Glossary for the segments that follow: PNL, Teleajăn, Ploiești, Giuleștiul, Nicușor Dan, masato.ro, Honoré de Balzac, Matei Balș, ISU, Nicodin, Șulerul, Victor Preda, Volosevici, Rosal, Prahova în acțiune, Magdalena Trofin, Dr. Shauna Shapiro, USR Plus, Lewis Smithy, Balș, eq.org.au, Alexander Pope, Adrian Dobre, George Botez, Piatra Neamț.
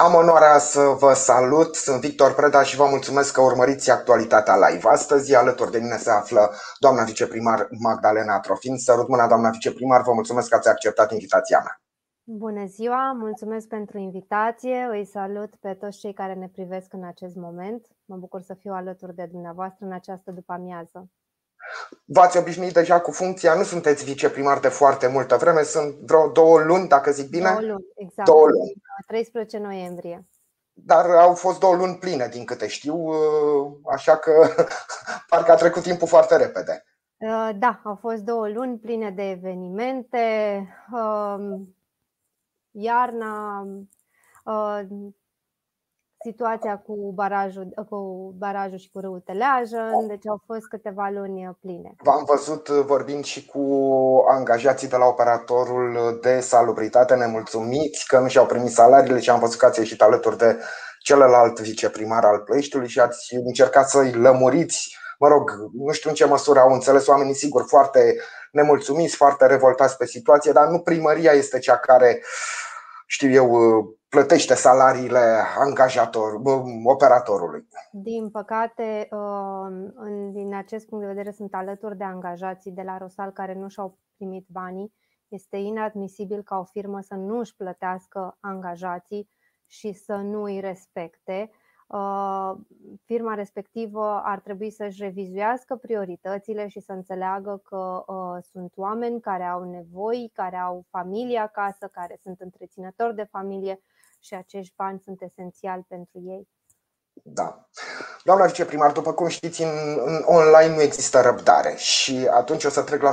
Am onoarea să vă salut, sunt Victor Preda și vă mulțumesc că urmăriți actualitatea live. Astăzi alături de mine se află doamna viceprimar Magdalena Trofin. Sărut mâna, doamna viceprimar, vă mulțumesc că ați acceptat invitația mea. Bună ziua, mulțumesc pentru invitație, îi salut pe toți cei care ne privesc în acest moment. Mă bucur să fiu alături de dumneavoastră în această după-amiază. V-ați obișnuit deja cu funcția, nu sunteți viceprimar de foarte multă vreme, sunt vreo 2 luni, dacă zic bine? 2 luni, exact, 2 luni. 13 noiembrie. Dar au fost 2 luni pline, din câte știu, așa că parcă a trecut timpul foarte repede. Da, au fost 2 luni pline de evenimente. Iarna, situația cu barajul și cu râul Teleajăn, deci au fost câteva luni pline. V-am văzut vorbind și cu angajații de la operatorul de salubritate, nemulțumiți că nu și-au primit salariile și am văzut că ați ieșit alături de celălalt viceprimar al Ploieștiului și ați încercat să-i lămuriți. Mă rog, nu știu în ce măsură au înțeles oamenii, sigur, foarte nemulțumiți, foarte revoltați pe situație, dar nu primăria este cea care, știu eu, plătește salariile operatorului. Din păcate, din acest punct de vedere, sunt alături de angajații de la Rosal care nu și-au primit banii. Este inadmisibil ca o firmă să nu își plătească angajații și să nu îi respecte. Firma respectivă ar trebui să-și revizuiască prioritățile și să înțeleagă că sunt oameni care au nevoi, care au familie acasă, care sunt întreținători de familie și acești bani sunt esențiali pentru ei. Da. Doamna viceprimar, după cum știți, în online nu există răbdare și atunci o să trec la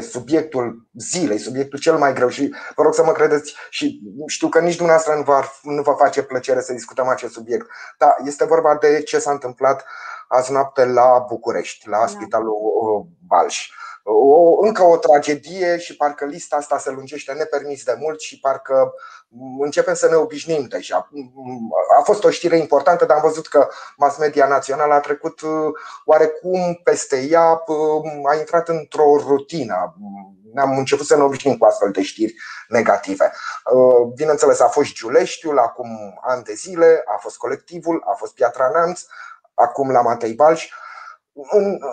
subiectul zilei, subiectul cel mai greu și vă rog să mă credeți și știu că nici dumneavoastră nu vă face plăcere să discutăm acest subiect. Dar este vorba de ce s-a întâmplat azi noapte la București, la Spitalul Balș. Încă o tragedie și parcă lista asta se lungește nepermis de mult și parcă începem să ne obișnim deja. A fost o știre importantă, dar am văzut că mass media națională a trecut oarecum peste ea, a intrat într-o rutină. Ne-am început să ne obișnim cu astfel de știri negative. Bineînțeles, a fost Giuleștiul acum ani de zile, a fost Colectivul, a fost Piatra Neamț, acum la Matei Balș.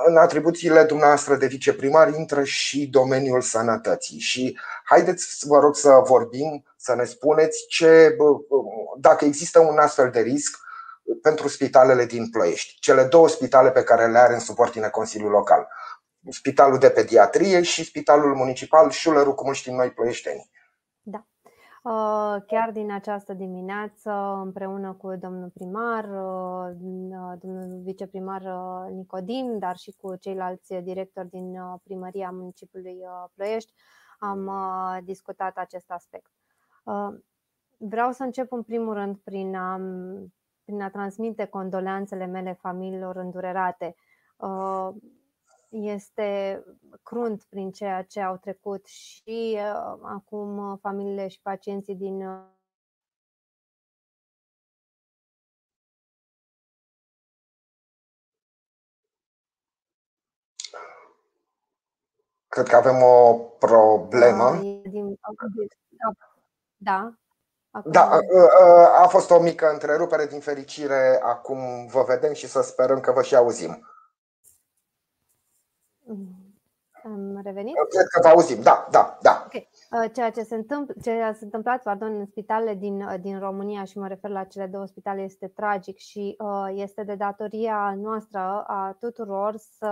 În atribuțiile dumneavoastră de viceprimar intră și domeniul sănătății și haideți, vă rog, să vorbim, să ne spuneți dacă există un astfel de risc pentru spitalele din Ploiești, cele 2 spitale pe care le are în subordine Consiliul Local, Spitalul de Pediatrie și Spitalul Municipal Șulerul, cum îl știm noi ploieștenii. Da. Chiar din această dimineață, împreună cu domnul primar, domnul viceprimar Nicodin, dar și cu ceilalți directori din primăria municipiului Ploiești, am discutat acest aspect. Vreau să încep în primul rând prin a transmite condoleanțele mele familiilor îndurerate. Este crunt prin ceea ce au trecut și acum familiile și pacienții din Cred că avem o problemă. Da. Acum... Da, a fost o mică întrerupere, din fericire acum vă vedem și să sperăm că vă și auzim. Am revenit? Cred că vă auzim, da. Okay. Ce s-a întâmplat, pardon, în spitalele din România, și mă refer la cele 2 spitale, este tragic și este de datoria noastră a tuturor să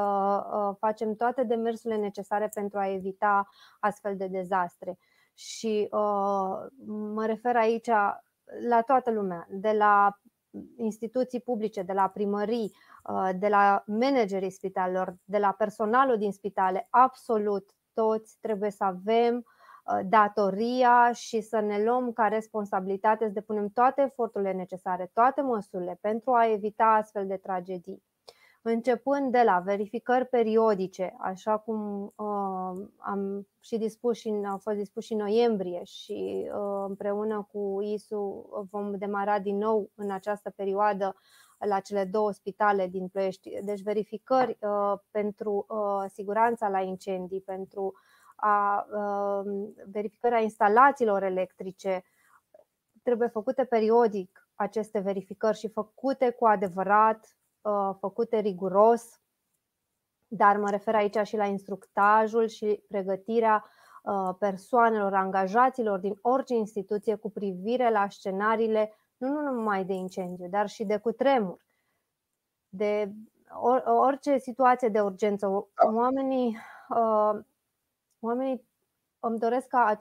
facem toate demersurile necesare pentru a evita astfel de dezastre. Și mă refer aici la toată lumea, de la instituții publice, de la primării, de la managerii spitalelor, de la personalul din spitale, absolut toți trebuie să avem datoria și să ne luăm ca responsabilitate să depunem toate eforturile necesare, toate măsurile pentru a evita astfel de tragedii. Începând de la verificări periodice, așa cum am și dispus și au fost dispus și în noiembrie și împreună cu ISU vom demara din nou în această perioadă la cele 2 spitale din Ploiești. Deci verificări pentru siguranța la incendii, pentru verificarea instalațiilor electrice, trebuie făcute periodic aceste verificări și făcute cu adevărat, făcute riguros, dar mă refer aici și la instructajul și pregătirea persoanelor, angajaților din orice instituție cu privire la scenariile nu numai de incendiu, dar și de cutremur, de orice situație de urgență. Oamenii îmi doresc ca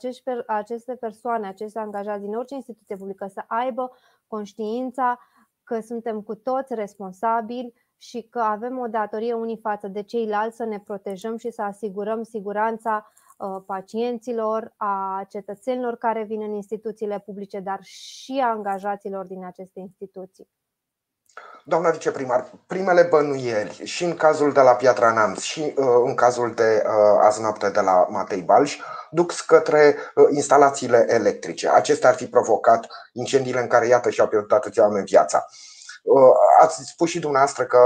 aceste persoane, acești angajați din orice instituție publică să aibă conștiința că suntem cu toți responsabili și că avem o datorie unii față de ceilalți să ne protejăm și să asigurăm siguranța pacienților, a cetățenilor care vin în instituțiile publice, dar și a angajaților din aceste instituții. Doamna viceprimar, primele bănuieli și în cazul de la Piatra Neamț și în cazul de aznapte de la Matei Balș duc către instalațiile electrice. Acestea ar fi provocat incendiile în care, iată, și-au pierdut atâția oameni viața. Ați spus și dumneavoastră că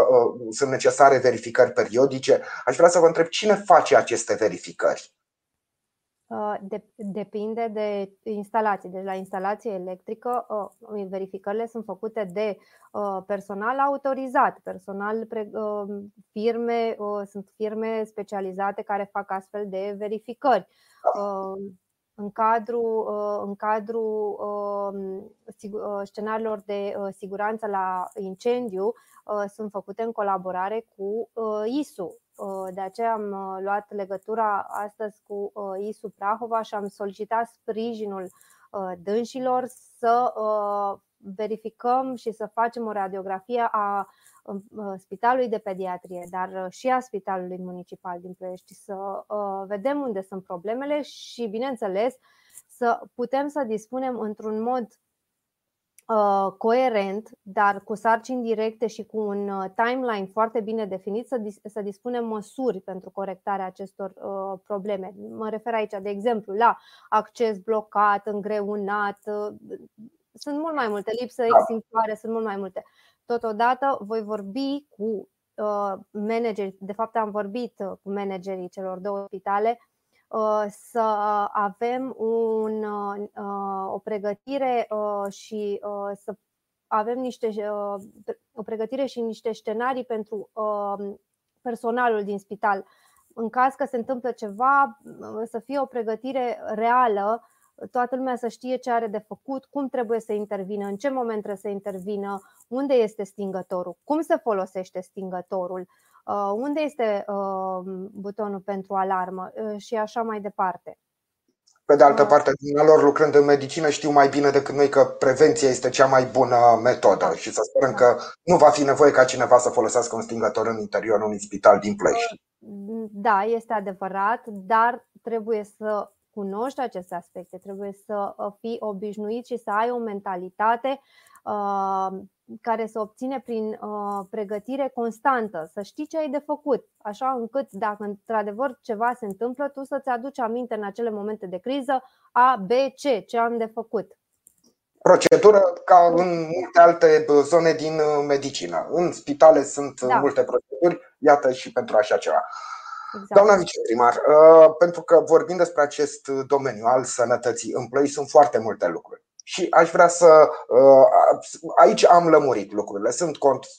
sunt necesare verificări periodice. Aș vrea să vă întreb cine face aceste verificări? Depinde de instalație. Deci la instalație electrică verificările sunt făcute de personal autorizat, personal, firme, sunt firme specializate care fac astfel de verificări. În cadrul scenariilor de siguranță la incendiu sunt făcute în colaborare cu ISU. De aceea am luat legătura astăzi cu ISU Prahova și am solicitat sprijinul dânșilor să verificăm și să facem o radiografie a Spitalului de Pediatrie, dar și a Spitalului Municipal din Ploiești, să vedem unde sunt problemele și, bineînțeles, să putem să dispunem într-un mod coerent, dar cu sarcini directe și cu un timeline foarte bine definit, să dispunem măsuri pentru corectarea acestor probleme. Mă refer aici, de exemplu, la acces blocat, îngreunat, sunt mult mai multe, lipsă extintoare, sunt mult mai multe. Totodată voi vorbi cu manageri, de fapt am vorbit cu managerii celor două spitale, să avem o pregătire și să avem o pregătire și niște scenarii pentru personalul din spital. În caz că se întâmplă ceva, să fie o pregătire reală, toată lumea să știe ce are de făcut, cum trebuie să intervină, în ce moment trebuie să intervină, unde este stingătorul, cum se folosește stingătorul, unde este butonul pentru alarmă și așa mai departe. Pe de altă parte, dumnealor lucrând în medicină știu mai bine decât noi că prevenția este cea mai bună metodă și să sperăm că nu va fi nevoie ca cineva să folosească un stingător în interiorul unui spital din Ploiești. Da, este adevărat, dar trebuie să cunoști aceste aspecte, trebuie să fii obișnuit și să ai o mentalitate care se obține prin pregătire constantă, să știi ce ai de făcut, așa încât dacă într-adevăr ceva se întâmplă, tu să-ți aduci aminte în acele momente de criză A, B, C, ce am de făcut. Procedură ca în multe alte zone din medicină. În spitale sunt multe proceduri, iată și pentru așa ceva. Exact. Doamna viceprimar, pentru că vorbim despre acest domeniu al sănătății în Ploiești, sunt foarte multe lucruri și aș vrea să, aici am lămurit lucrurile,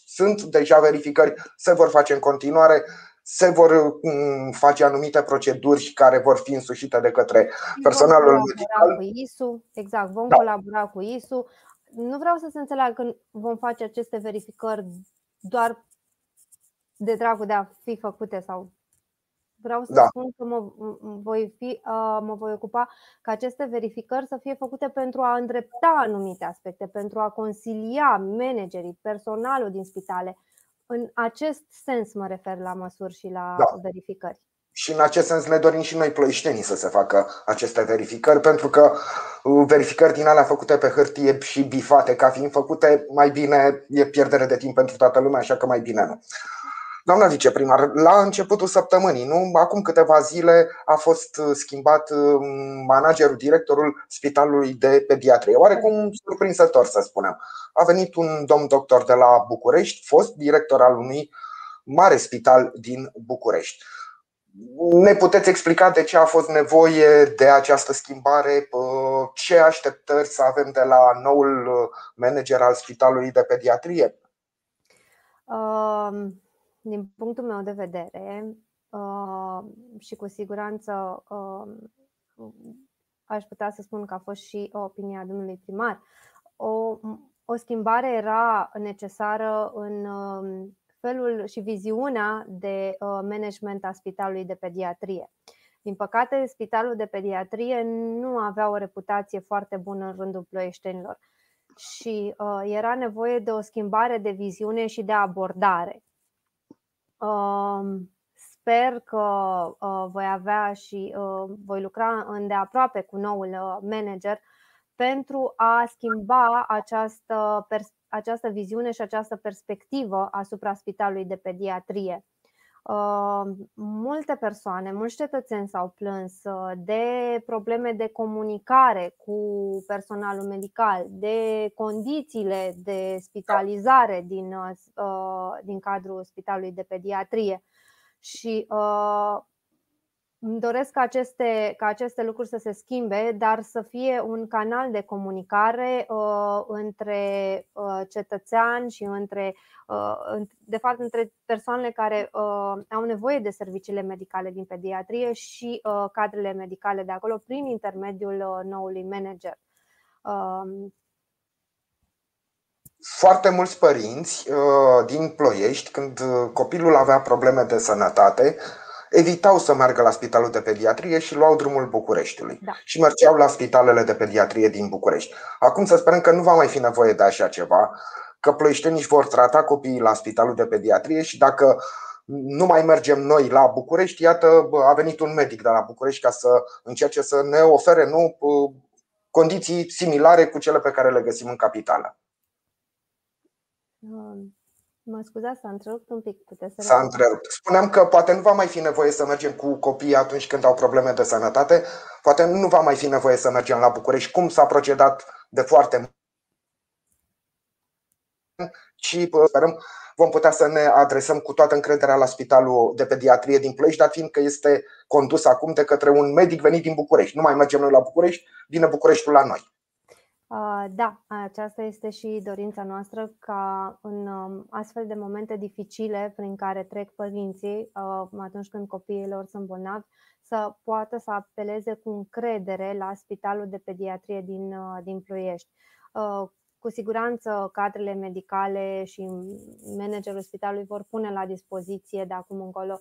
sunt deja verificări, se vor face în continuare, se vor face anumite proceduri care vor fi însușite de către personalul medical. Exact, vom colabora cu ISU. Nu vreau să se înțeleagă că vom face aceste verificări doar de dragul de a fi făcute sau... Vreau să spun că mă voi ocupa ca aceste verificări să fie făcute pentru a îndrepta anumite aspecte, pentru a consilia managerii, personalul din spitale. În acest sens mă refer la măsuri și la verificări. Și în acest sens ne dorim și noi ploieștenii să se facă aceste verificări, pentru că verificări din alea făcute pe hârtie și bifate ca fiind făcute, mai bine e pierdere de timp pentru toată lumea, așa că mai bine nu. Doamna viceprimar, la începutul săptămânii, acum câteva zile, a fost schimbat managerul, directorul Spitalului de Pediatrie. Oarecum surprinzător, să spunem. A venit un domn doctor de la București, fost director al unui mare spital din București. Ne puteți explica de ce a fost nevoie de această schimbare? ce așteptări să avem de la noul manager al Spitalului de Pediatrie? Din punctul meu de vedere, și cu siguranță aș putea să spun că a fost și opinia domnului primar, o schimbare era necesară în felul și viziunea de management a Spitalului de Pediatrie. Din păcate, Spitalul de Pediatrie nu avea o reputație foarte bună în rândul ploieștenilor și era nevoie de o schimbare de viziune și de abordare. Sper că voi avea și voi lucra îndeaproape cu noul manager pentru a schimba această viziune și această perspectivă asupra Spitalului de Pediatrie. Multe persoane, mulți cetățeni s-au plâns de probleme de comunicare cu personalul medical, de condițiile de spitalizare din cadrul Spitalului de Pediatrie și îmi doresc ca aceste lucruri să se schimbe, dar să fie un canal de comunicare între cetățean și între persoanele care au nevoie de serviciile medicale din pediatrie și cadrele medicale de acolo prin intermediul noului manager. Foarte mulți părinți din Ploiești, când copilul avea probleme de sănătate, evitau să meargă la Spitalul de Pediatrie și luau drumul Bucureștiului, da. Și mergeau la spitalele de pediatrie din București. Acum să sperăm că nu va mai fi nevoie de așa ceva, că ploieștenii își vor trata copiii la Spitalul de Pediatrie și dacă nu mai mergem noi la București, iată, a venit un medic de la București ca să încerce să ne ofere condiții similare cu cele pe care le găsim în capitală. Mă scuzați, s-a întrerupt un pic. S-a întrerupt. Spuneam că poate nu va mai fi nevoie să mergem cu copiii atunci când au probleme de sănătate. Poate nu va mai fi nevoie să mergem la București, cum s-a procedat de foarte mult, și sperăm vom putea să ne adresăm cu toată încrederea la Spitalul de Pediatrie din Ploiești, dar fiindcă este condus acum de către un medic venit din București. Nu mai mergem noi la București, vine Bucureștiul la noi. Da, aceasta este și dorința noastră, ca în astfel de momente dificile prin care trec părinții atunci când copiii lor sunt bolnavi, să poată să apeleze cu încredere la Spitalul de Pediatrie din Ploiești. Cu siguranță cadrele medicale și managerul spitalului vor pune la dispoziție de acum încolo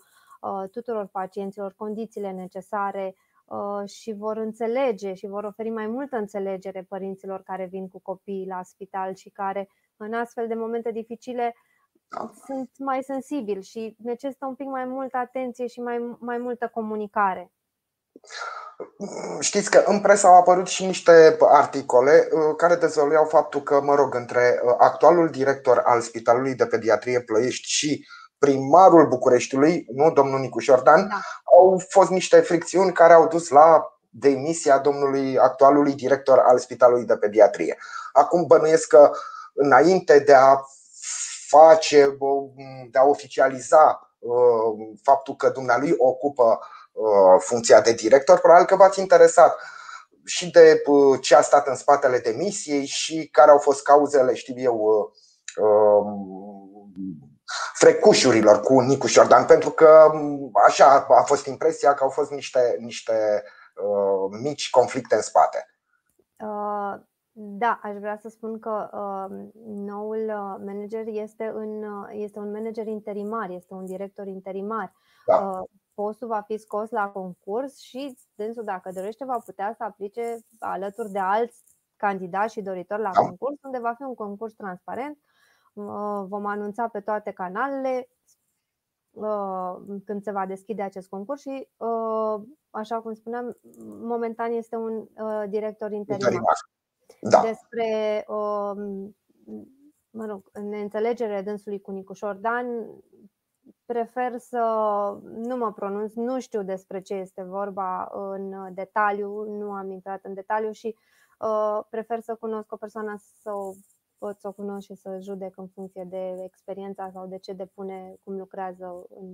tuturor pacienților condițiile necesare și vor înțelege și vor oferi mai multă înțelegere părinților care vin cu copiii la spital și care în astfel de momente dificile sunt mai sensibili și necesită un pic mai multă atenție și mai multă comunicare. Știți că în presă au apărut și niște articole care dezvăluiau faptul că, mă rog, între actualul director al Spitalului de Pediatrie Ploiești și primarul Bucureștiului, nu, domnul Nicușor Dan, da, au fost niște fricțiuni care au dus la demisia actualului director al Spitalului de Pediatrie. Acum bănuiesc că înainte de a oficializa faptul că dumnealui ocupă funcția de director, probabil că v-ați interesat și de ce a stat în spatele demisiei și care au fost cauzele, știu eu, frecușurilor cu Nicușor Dan, pentru că așa a fost impresia că au fost niște mici conflicte în spate. Da, aș vrea să spun că noul manager este un manager interimar, este un director interimar. Da. Postul va fi scos la concurs și dânsul, dacă dorește, va putea să aplice alături de alți candidați și doritori la concurs, unde va fi un concurs transparent. Vom anunța pe toate canalele când se va deschide acest concurs și, așa cum spuneam, momentan este un director interimar. Da. Despre neînțelegerea dânsului cu Nicușor Dan, prefer să nu mă pronunț, nu știu despre ce este vorba în detaliu, nu am intrat în detaliu și prefer să cunosc o persoană, pot să o cunosc și să judec în funcție de experiența sau de ce depune, cum lucrează în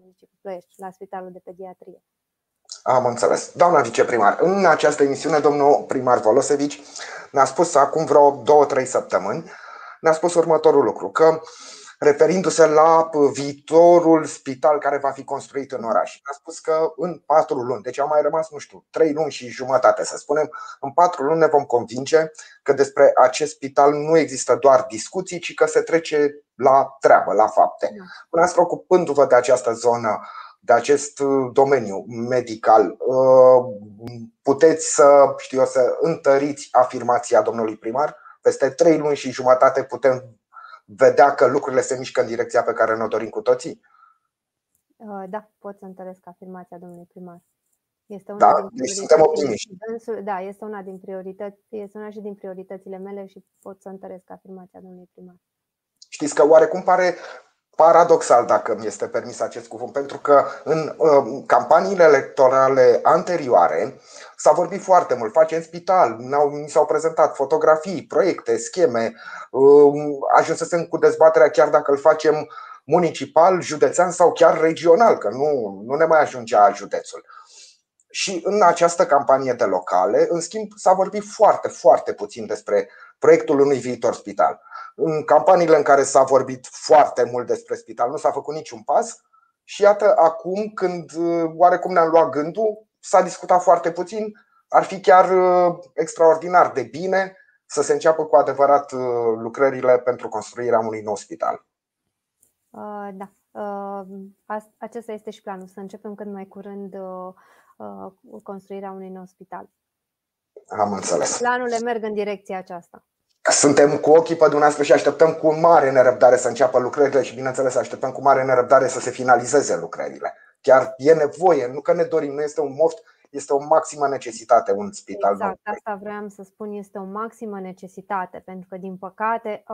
municipiul Ploiești, la Spitalul de Pediatrie. Am înțeles. Doamna viceprimar, în această emisiune, domnul primar Volosevici ne-a spus acum vreo 2-3 săptămâni, ne-a spus următorul lucru, că referindu-se la viitorul spital care va fi construit în oraș, ne-a spus că în 4 luni, deci au mai rămas, nu știu, 3 luni și jumătate să spunem, în 4 luni ne vom convinge că despre acest spital nu există doar discuții, ci că se trece la treabă, la fapte. Până azi, preocupându-vă de această zonă, de acest domeniu medical, puteți să, știu eu, să întăriți afirmația domnului primar? Peste 3 luni și jumătate putem vedea că lucrurile se mișcă în direcția pe care ne-o dorim cu toții? Da, pot să întăresc afirmația domnului primar. Este una, da, deci suntem optimiști. Da, este una din priorități, este una și din prioritățile mele și pot să întăresc afirmația domnului primar. Știți că oarecum pare paradoxal, dacă mi este permis acest cuvânt, pentru că în campaniile electorale anterioare s-a vorbit foarte mult. Facem spital, mi s-au prezentat fotografii, proiecte, scheme. Ajunsesem cu dezbaterea chiar dacă îl facem municipal, județean sau chiar regional, că nu ne mai ajungea județul. Și în această campanie de locale, în schimb, s-a vorbit foarte, foarte puțin despre proiectul unui viitor spital. În campaniile în care s-a vorbit foarte mult despre spital, nu s-a făcut niciun pas. Și iată, acum când oarecum ne-am luat gândul, s-a discutat foarte puțin. Ar fi chiar extraordinar de bine să se înceapă cu adevărat lucrările pentru construirea unui nou spital. Da, acesta este și planul, să începem cât mai curând construirea unui nou spital. Am înțeles. Planurile merg în direcția aceasta. Suntem cu ochii pe dumneavoastră și așteptăm cu mare nerăbdare să înceapă lucrările și, bineînțeles, așteptăm cu mare nerăbdare să se finalizeze lucrările. Chiar e nevoie, nu că ne dorim, nu este un moft, este o maximă necesitate un spital. Exact, asta vreau să spun, este o maximă necesitate, pentru că, din păcate,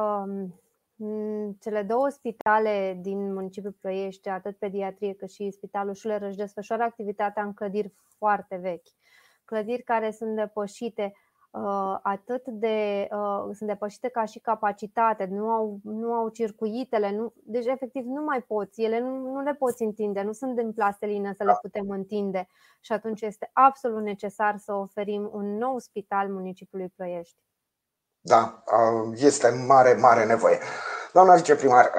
cele două spitale din municipiul Ploiești, atât pediatrie cât și spitalul Șulerul, își desfășoară activitatea în clădiri foarte vechi, clădiri care sunt depășite. Sunt depășite ca și capacitate, nu au circuitele, deci efectiv nu mai poți, ele nu le poți întinde, nu sunt din plastelină să le putem întinde și atunci este absolut necesar să oferim un nou spital municipiului Ploiești. Da, este mare, mare nevoie. Doamna viceprimar,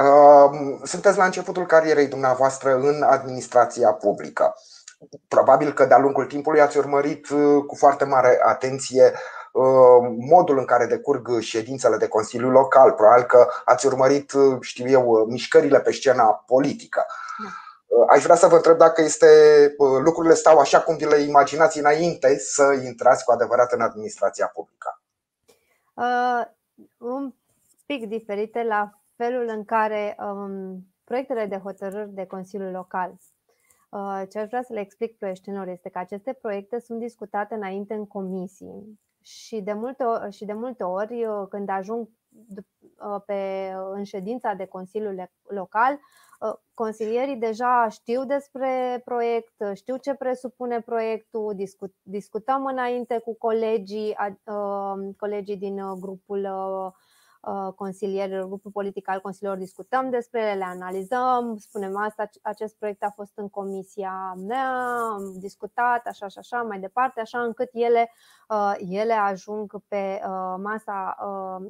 sunteți la începutul carierei dumneavoastră în administrația publică. Probabil că de-a lungul timpului ați urmărit cu foarte mare atenție modul în care decurg ședințele de Consiliu Local. Probabil că ați urmărit, știu eu, mișcările pe scena politică. Aș vrea să vă întreb dacă lucrurile stau așa cum vi le imaginați înainte să intrați cu adevărat în administrația publică. Un pic diferite la felul în care proiectele de hotărâri de Consiliu Local. Ce aș vrea să le explic ploieștinilor este că aceste proiecte sunt discutate înainte în comisii. Și de multe ori, când ajung în ședința de Consiliul Local, consilierii deja știu despre proiect, știu ce presupune proiectul, discutăm înainte cu colegii din grupul consilierilor, grupul politic al consilierilor, discutăm despre ele, le analizăm, spunem asta, acest proiect a fost în comisia mea, am discutat, așa și așa, mai departe, așa încât ele ajung pe masa,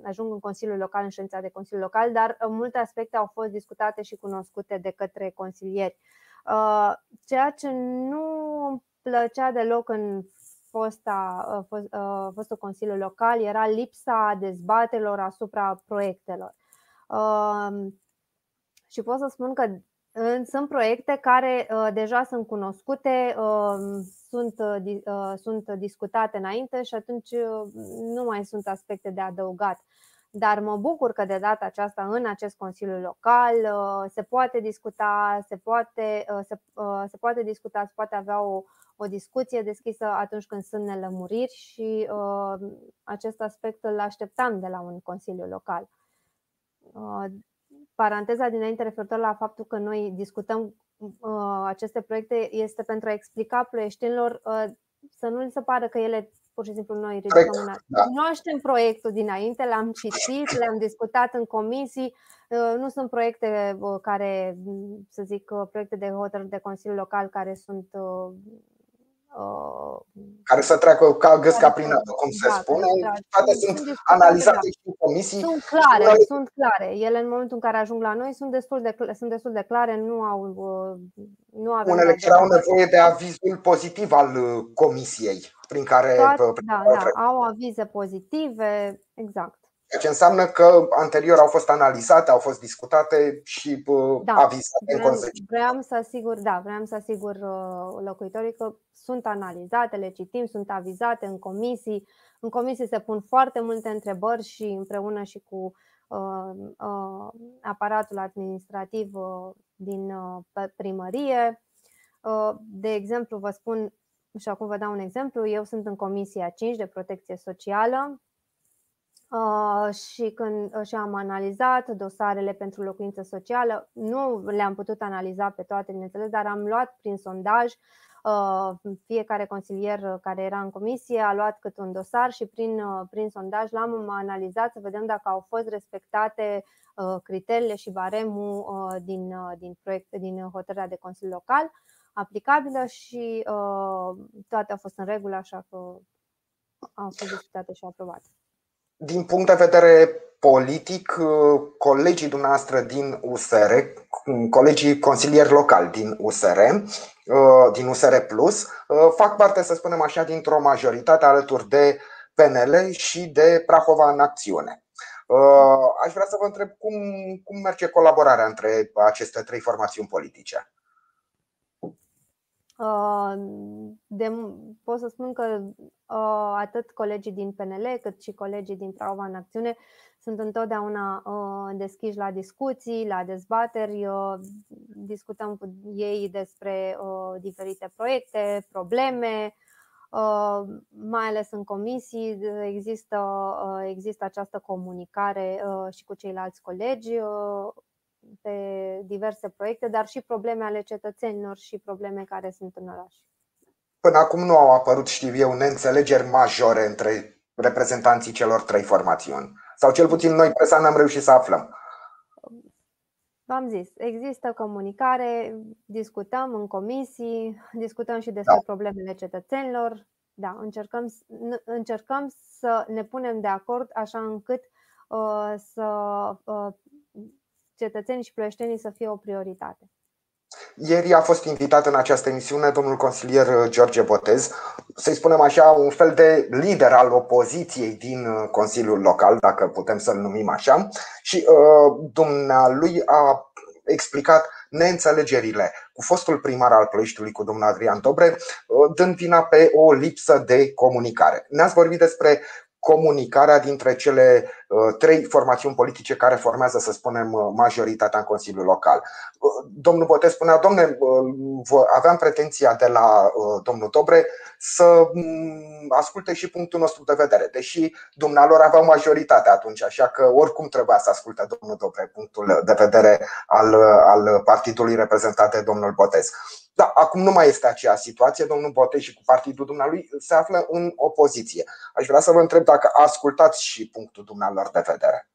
ajung în Consiliul Local, în ședința de Consiliul Local, dar multe aspecte au fost discutate și cunoscute de către consilieri. Ceea ce nu îmi plăcea deloc în fostul Consiliu Local era lipsa dezbaterilor asupra proiectelor. Și pot să spun că sunt proiecte care deja sunt cunoscute, sunt discutate înainte și atunci nu mai sunt aspecte de adăugat. Dar mă bucur că de data aceasta în acest Consiliu Local se poate discuta, se poate avea o discuție deschisă atunci când sunt nelămuriri și acest aspect îl așteptam de la un Consiliu Local. Paranteza dinainte referitor la faptul că noi discutăm aceste proiecte este pentru a explica ploieștinilor să nu li se pară că ele pur și simplu noi ridicăm una. Da. Cunoaștem proiectul dinainte, l-am citit, l-am discutat în comisii. Nu sunt proiecte care, să zic, proiecte de hotărâri de Consiliu Local care sunt care să treacă ca gâsca prin apă, cum se spune. Toate sunt analizate și comisii. Sunt clare, noi... sunt clare. Ele în momentul în care ajung la noi sunt destul de clare, nu au unele chiar au nevoie de avizul pozitiv al comisiei, prin care au avize pozitive, exact. Ce înseamnă că anterior au fost analizate, au fost discutate și avizate în consecință. Vreau să asigur locuitorii că sunt analizate, le citim, sunt avizate în comisii. În comisii se pun foarte multe întrebări și împreună și cu aparatul administrativ din primărie. De exemplu, vă spun și acum vă dau un exemplu. Eu sunt în Comisia 5 de Protecție Socială. Și când și am analizat dosarele pentru locuință socială, nu le-am putut analiza pe toate, bineînțeles, dar am luat prin sondaj, fiecare consilier care era în comisie a luat cât un dosar și prin sondaj l-am analizat să vedem dacă au fost respectate criteriile și baremul din hotărârea de consiliu local aplicabilă și toate au fost în regulă, așa că au fost discutate și aprobate. Din punct de vedere politic, colegii dumneavoastră din USR, colegii consilieri locali din USR Plus, fac parte, să spunem așa, dintr-o majoritate alături de PNL și de Prahova în acțiune. Aș vrea să vă întreb cum merge colaborarea între aceste trei formațiuni politice. Pot să spun că atât colegii din PNL cât și colegii din Prahova în acțiune sunt întotdeauna deschiși la discuții, la dezbateri. Discutăm cu ei despre diferite proiecte, probleme, mai ales în comisii există această comunicare și cu ceilalți colegi pe diverse proiecte, dar și probleme ale cetățenilor și probleme care sunt în oraș. Până acum nu au apărut, știu eu, neînțelegeri majore între reprezentanții celor trei formațiuni. Sau cel puțin noi, presa, n-am reușit să aflăm. V-am zis, există comunicare, discutăm în comisii, discutăm și despre problemele cetățenilor. Da, încercăm să ne punem de acord așa încât cetățenii și ploieștenii să fie o prioritate. Ieri a fost invitat în această emisiune domnul consilier George Botez, să-i spunem așa, un fel de lider al opoziției din Consiliul Local, dacă putem să-l numim așa. Și dumnealui a explicat neînțelegerile cu fostul primar al Ploieștiului, cu domnul Adrian Dobre, dând vina pe o lipsă de comunicare. Ne-ați vorbit despre comunicarea dintre cele trei formațiuni politice care formează, să spunem, majoritatea în Consiliul Local. Domnul Botez spunea: domne, aveam pretenția de la domnul Dobre să asculte și punctul nostru de vedere, deși dumnealor aveau majoritate atunci, așa că oricum trebuia să asculte domnul Dobre punctul de vedere al partidului reprezentat de domnul Botez. Da, acum nu mai este aceea situație. Domnul Botez și cu partidul dumnealui se află în opoziție. Aș vrea să vă întreb dacă ascultați și punctul dumnealor de vedere.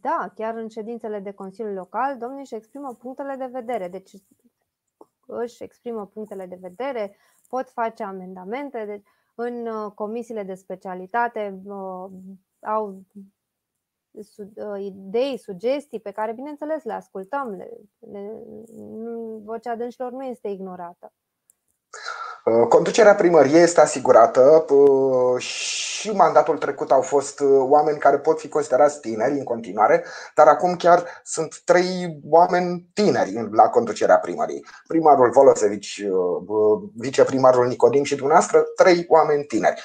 Da, chiar în ședințele de Consiliul Local, domnii își exprimă punctele de vedere. Deci își exprimă punctele de vedere, pot face amendamente. Deci, în comisiile de specialitate au idei, sugestii pe care, bineînțeles, le ascultăm. Vocea dânșilor nu este ignorată. Conducerea primăriei este asigurată și mandatul trecut au fost oameni care pot fi considerați tineri în continuare, dar acum chiar sunt trei oameni tineri la conducerea primăriei. Primarul Volosevici, viceprimarul Nicodin și dumneavoastră, trei oameni tineri.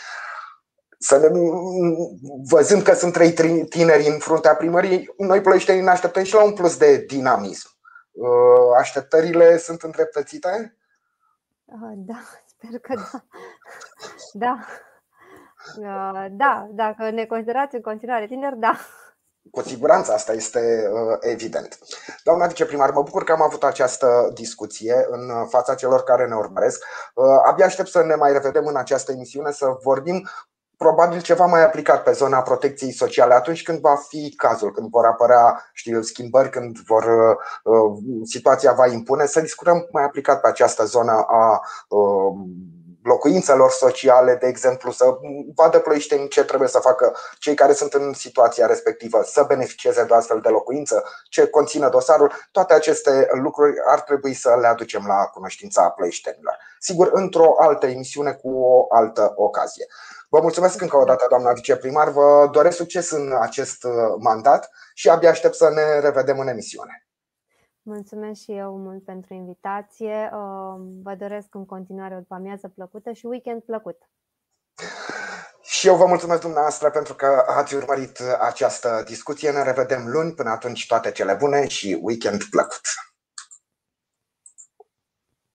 Văzând că sunt trei tineri în fruntea primăriei, noi ploieștenii ne așteptăm și la un plus de dinamism. Așteptările sunt îndreptățite? Da, sper că da. Da, dacă ne considerați în continuare tineri, da. Cu siguranță, asta este evident. Doamna viceprimar, mă bucur că am avut această discuție în fața celor care ne urmăresc. Abia aștept să ne mai revedem în această emisiune, să vorbim probabil ceva mai aplicat pe zona protecției sociale atunci când va fi cazul, când vor apărea, știu, schimbări, când vor, situația va impune, să discutăm mai aplicat pe această zonă a locuințelor sociale, de exemplu, să vadă ploieștenii ce trebuie să facă cei care sunt în situația respectivă, să beneficieze de astfel de locuință, ce conține dosarul. Toate aceste lucruri ar trebui să le aducem la cunoștința ploieștenilor. Sigur, într-o altă emisiune cu o altă ocazie. Vă mulțumesc încă o dată, doamna viceprimar, vă doresc succes în acest mandat și abia aștept să ne revedem în emisiune. Mulțumesc și eu mult pentru invitație. Vă doresc în continuare o după-amiază plăcută și weekend plăcut. Și eu vă mulțumesc dumneavoastră pentru că ați urmărit această discuție. Ne revedem luni. Până atunci, toate cele bune și weekend plăcut.